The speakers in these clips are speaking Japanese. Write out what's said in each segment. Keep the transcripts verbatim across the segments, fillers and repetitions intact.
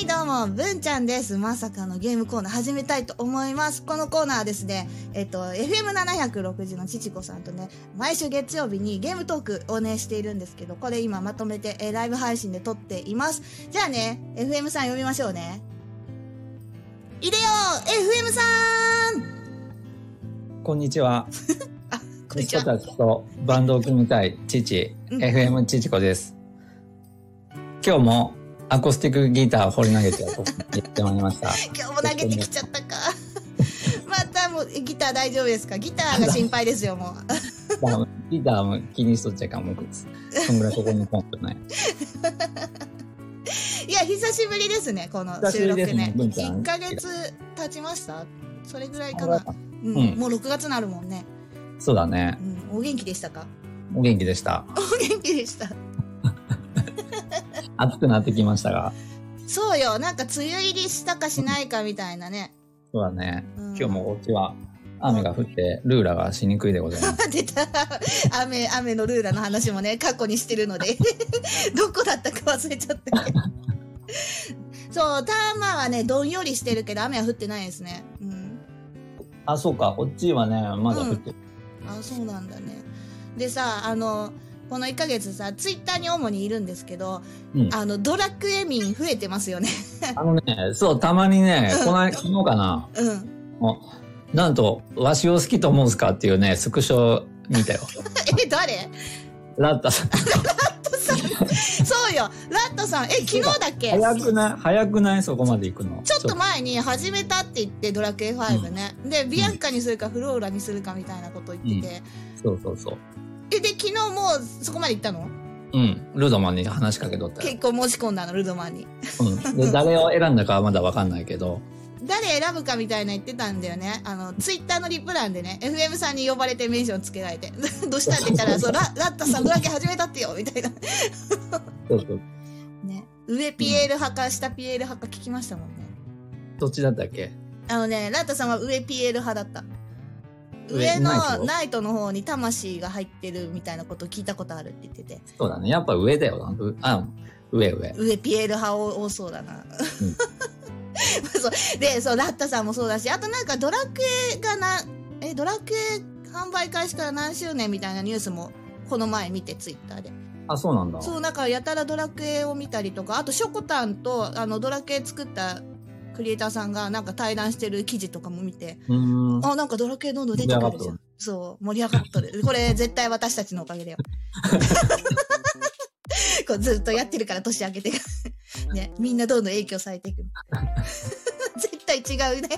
はいどうも文ちゃんです。まさかのゲームコーナー始めたいと思います。このコーナーはですね、えっと エフエムななひゃくろくじゅう のちちこさんとね、毎週月曜日にゲームトークをねしているんですけど、これ今まとめて、えー、ライブ配信で撮っています。じゃあね エフエム さん呼びましょうね。いでよ エフエム さん、こんにちは。あ、こんにちは。息子たちとバンドを組みたいちち、うん、エフエム ちちこです。今日もアコースティックギターを放り投げてやってまいりました。今日も投げてきちゃったか。またもうギター大丈夫ですか？ギターが心配ですよもう。ギターも気にしとっちゃいかんもん。そんぐらいここにポンとない。いや久しぶりですねこの収録ね。いっかげつ経ちました。それぐらいかな。うん、うん、もうろくがつになるもんね。そうだね、うん。お元気でしたか？お元気でした。お元気でした。暑くなってきましたが、そうよ、なんか梅雨入りしたかしないかみたいなね。そうだね、うん、今日もこっちは雨が降ってルーラがしにくいでございます。出た、雨、雨のルーラの話もね過去にしてるのでどこだったか忘れちゃったけどそう、ターマはねどんよりしてるけど雨は降ってないですね、うん、あ、そうか、こっちはねまだ降ってる、うん、あ、そうなんだね。でさ、あのこのいっかげつさ、ツイッターに主にいるんですけど、うん、あのドラクエ民増えてますよね。あのね、そうたまにね、この昨日かな、うん、なんとわしを好きと思うんすかっていうねスクショ見たよ。え、誰？ラッタさん。ラッタさん。そうよ、ラッタさん。え、昨日だっけ？早くない？早くない？そこまで行くの。ちょっと前に始めたって言ってドラクエファイブね。うん、でビアンカにするかフローラにするかみたいなこと言ってて。うんうん、そうそうそう。で昨日もうそこまで行ったの？うん、ルドマンに話しかけとった。結構申し込んだのルドマンに。うん、で誰を選んだかはまだ分かんないけど。誰選ぶかみたいな言ってたんだよね。あのツイッターのリプ欄でね、エフエム さんに呼ばれてメンションつけられて、どうしたって言ったらそう ラ, ラッタさんドラケ始めたってよみたいな。そうそう。ね、上ピエール派か下ピエール派か聞きましたもんね。どっちだったっけ？あのね、ラッタさんは上ピエール派だった。上のナイトの方に魂が入ってるみたいなことを聞いたことあるって言ってて。そうだね、やっぱ上だよ。あ、上上上ピエール派多そうだな、うん、そうで、そうラッタさんもそうだし、あとなんかドラクエがなえドラクエ販売開始から何周年みたいなニュースもこの前見てツイッターで。あ、そうなんだ。そう、なんかやたらドラクエを見たりとか、あとショコタンとあのドラクエ作ったクリエイターさんがなんか対談してる記事とかも見て、うーん、あ、なんかドラクエどんどん出てくるじゃん。そう盛り上がっとる。これ絶対私たちのおかげだよ。こうずっとやってるから年明けてね、みんなどんどん影響されていく。絶対違うね。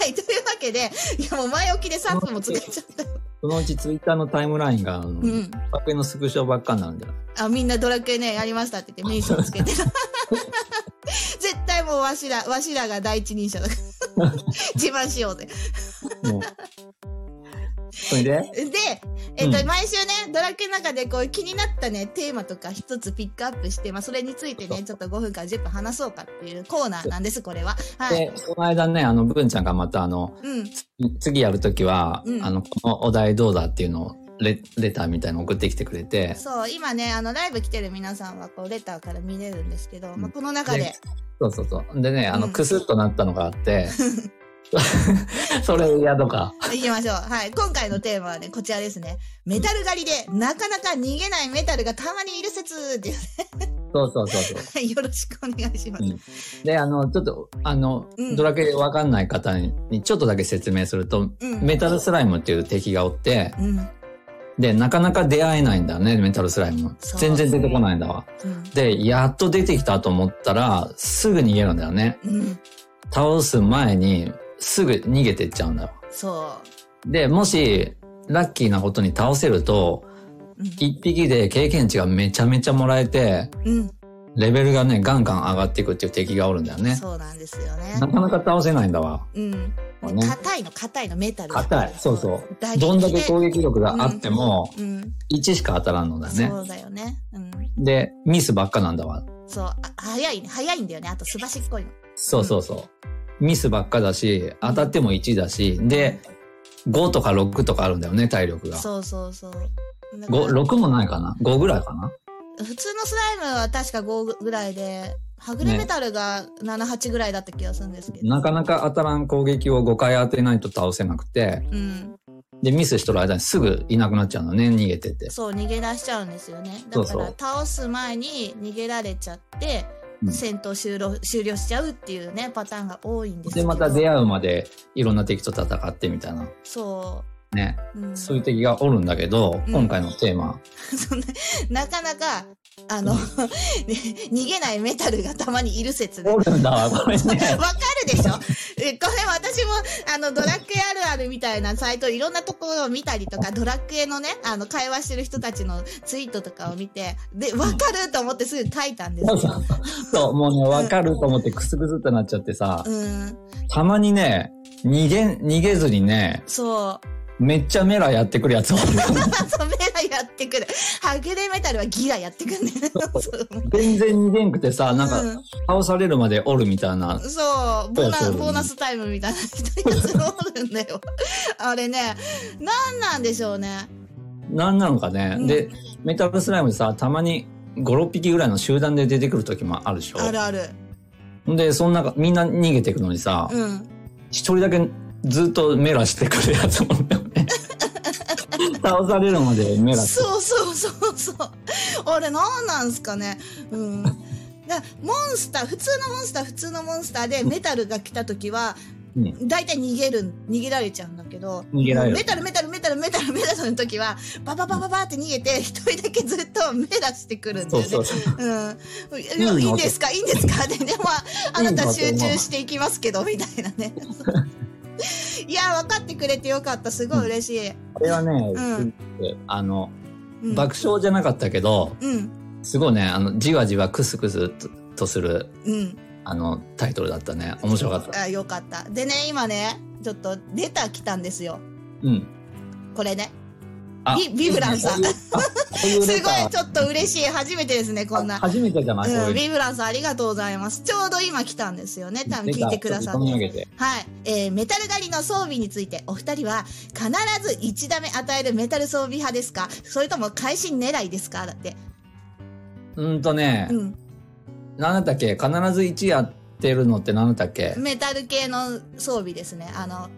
はい、というわけで、いやもう前置きでさんぷんも使っちゃった。そのうちツイッターのタイムラインが、うん、ドラクエのスクショばっかなんだよ。あ、みんなドラクエねやりましたって言ってメンションつけてた。絶対もうわしら、わしらが第一人者だから自慢しようぜ。もうそれでで、えっと、うん、毎週ねドラクエの中でこう気になったねテーマとか一つピックアップして、まあ、それについてねちょっとごふんからじゅっぷん話そうかっていうコーナーなんです。これは、はい、でこの間ねあのぶんちゃんがまたあの、うん、次やるときは、うん、あのこのお題どうだっていうのをレ, レターみたいなの送ってきてくれて、そう今ねあのライブ来てる皆さんはこうレターから見れるんですけど、うんまあ、この中でそうそうそうでねあの、うん、クスッとなったのがあってそれやどか行きましょう。はい、今回のテーマはねこちらですね。メタル狩りでなかなか逃げないメタルがたまにいる説っていうね。そうそうそうそうよろしくお願いします、うん、であのちょっとあの、うん、ドラケわかんない方にちょっとだけ説明すると、うん、メタルスライムっていう敵がおって、うん、でなかなか出会えないんだよねメタルスライム、全然出てこないんだわ、うん、でやっと出てきたと思ったらすぐ逃げるんだよね、うん、倒す前にすぐ逃げてっちゃうんだよ。そうでもしラッキーなことに倒せると、うん、いっぴきで経験値がめちゃめちゃもらえて、うん、レベルがねガンガン上がっていくっていう敵がおるんだよね。そうなんですよね、なかなか倒せないんだわ、うん硬いの硬いのメタル硬い、そうそうどんだけ攻撃力があってもいちしか当たらんのだね、うんうん、そうだよね、うん、でミスばっかなんだわ。そう早いね早いんだよね、あとすばしっこいの。そうそうそう、うん、ミスばっかだし当たってもいちだし、でごとかろくとかあるんだよね体力が。そうそうそうご、ろくもないかなごぐらいかな普通のスライムは確かごぐらいで、はぐれメタルがなな、はちぐらいだった気がするんですけど、ね、なかなか当たらん攻撃をごかい当てないと倒せなくて、うん、でミスしてる間にすぐいなくなっちゃうのね、逃げてて。そう、逃げ出しちゃうんですよね。だから倒す前に逃げられちゃって戦闘終了、うん、終了しちゃうっていうねパターンが多いんですけど、でまた出会うまでいろんな敵と戦ってみたいな、そうね、うん、そういう敵がおるんだけど、うん、今回のテーマそんな、なかなかあの、うん、逃げないメタルがたまにいる説で、ね、おるんだわこれねわかるでしょこれ私もあのドラクエあるあるみたいなサイトいろんなところを見たりとかドラクエのねあの会話してる人たちのツイートとかを見てでわかると思ってすぐ書いたんですよ。そうそうそうもうねわかると思ってクスクスってなっちゃってさ、うん、たまにね逃げ逃げずにねそうめっちゃメラやってくるやつもそうメラやってくるハグレメタルはギラやってくるね全然逃げんくてさなんか、うん、倒されるまでおるみたいなそうボーナ、ボーナスタイムみたいな人やつがおるんだよあれねなんなんでしょうねなんなのかね、うん、でメタルスライムでさたまにご、ろっぴきぐらいの集団で出てくる時もあるでしょ。あるある。でそんなみんな逃げていくのにさ、うん、ひとりだけずっとメラしてくるやつもね倒されるまでメラしてそうそうそうそうあれなんなんすかね、うん、だモンスター普通のモンスター普通のモンスターでメタルが来た時はだいたい逃げる逃げられちゃうんだけどメタルメタルメタルメタルメタルメタルの時はバババババって逃げて一人だけずっとメラしてくるんだよね。そうそうそう、うん、いいんですかいいんですかでね、まあ、あなた集中していきますけどみたいなねいや分かってくれてよかったすごい嬉しい。これはね、うん、あの、うん、爆笑じゃなかったけど、うん、すごいねあのじわじわクスクス と, とする、うん、あのタイトルだったね。面白かった。あよかった。でね今ねちょっとレター来たんですよ、うん、これねビ, ビブランさんすごいちょっと嬉しい。初めてですねこんな初めてじゃない、うん、ビブランさんありがとうございます。ちょうど今来たんですよね多分聞いてくださって。はい、えー、メタル狩りの装備についてお二人は必ずいちダメ与えるメタル装備派ですかそれとも会心狙いですかだって。うんとね、うん、何だっけ必ずいちやってるのって何だっけ。メタル系の装備ですね。あの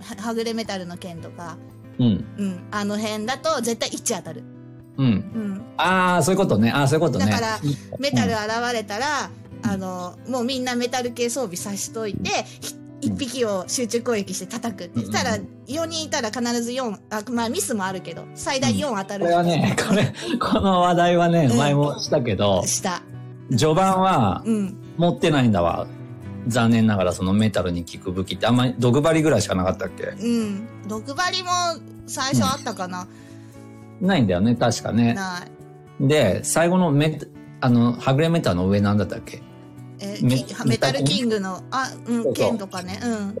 はぐれメタルの剣とかうんうん、あの辺だと絶対いち当たる、うんうん、ああそういうことね。あそういうことね。だからメタル現れたら、うん、あのもうみんなメタル系装備さしといて、うん、いっぴきを集中攻撃して叩くって言ったら、うん、よにんいたら必ずよんあ、まあ、ミスもあるけど最大よん当たる、うん、これはねこれこの話題はね、うん、前もしたけどした序盤は、うん、持ってないんだわ残念ながら。そのメタルに効く武器ってあんまり毒針ぐらいしかなかったっけ。うん毒針も最初あったかな、うん、ないんだよね確かね。ないで最後のメあのはぐれメタルの上なんだったっけ。え メ, メタルキングのあ、うん、そうそう剣とかね、うん、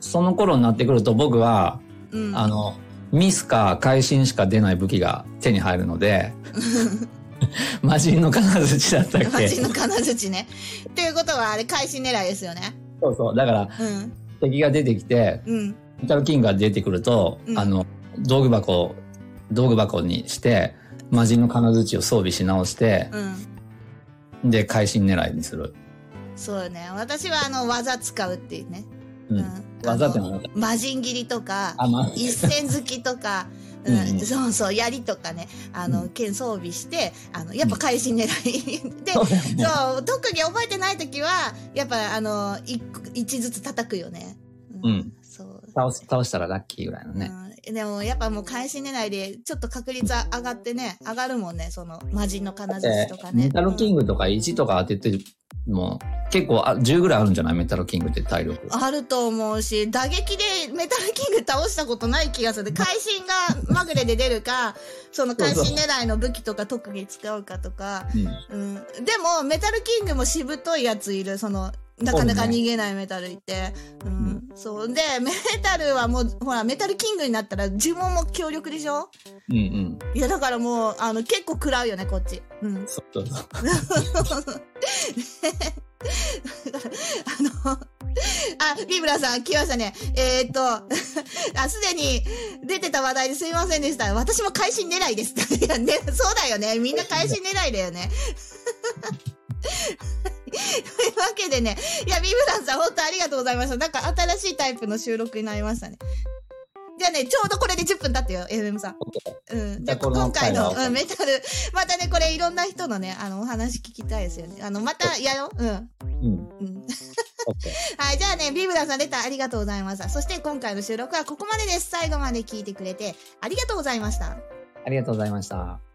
その頃になってくると僕は、うん、あのミスか会心しか出ない武器が手に入るので魔人の金槌だったっけ。魔人の金槌ね。っていうことはあれ会心狙いですよね。そうそうだから、うん、敵が出てきて、うん、メタルキングが出てくると、うん、あの道具箱道具箱にして魔人の金槌を装備し直して、うん、で会心狙いにする。そうよね。私はあの技使うっていうね、うんうん、技って何だ魔人切りとか一線突きとかうんうん、そうそう槍とかねあの剣装備してあのやっぱ会心狙い、うん、でそう、ね、そう特に覚えてない時はやっぱあの いち, いちずつ叩くよね、うんうん、そう倒す倒したらラッキーぐらいのね、うん、でもやっぱもう会心狙いでちょっと確率上がってね上がるもんねその魔人の金槌とかね。メタルキングとかいちとか当てても結構あじゅうぐらいあるんじゃないメタルキングって体力あると思うし打撃でメタルキング倒したことない気がする。会心がまぐれで出るかその会心狙いの武器とか特技使うかとかう、うん、でもメタルキングもしぶといやついるそのなかなか逃げないメタルいてう、ねうん、そうでメタルはもうほらメタルキングになったら呪文も強力でしょ、うんうん、いやだからもうあの結構食らうよねこっち、うん、そうそうあのあビブラさん来ましたね。えー、っとすでに出てた話題ですいませんでした。私も会心狙いですいや、ね、そうだよねみんな会心狙いだよねというわけでね、いや、ビブランさん本当ありがとうございました。なんか新しいタイプの収録になりましたね。じゃあね、ちょうどこれでじゅっぷん経ってよ、エフエム さん。うん。じゃあ今回の、うん、メタル、またね、これいろんな人のね、あの、お話聞きたいですよね。あの、またやろう。うん。うん。うん。はい、じゃあね、ビブラさんレターありがとうございました。そして今回の収録はここまでです。最後まで聞いてくれてありがとうございました。ありがとうございました。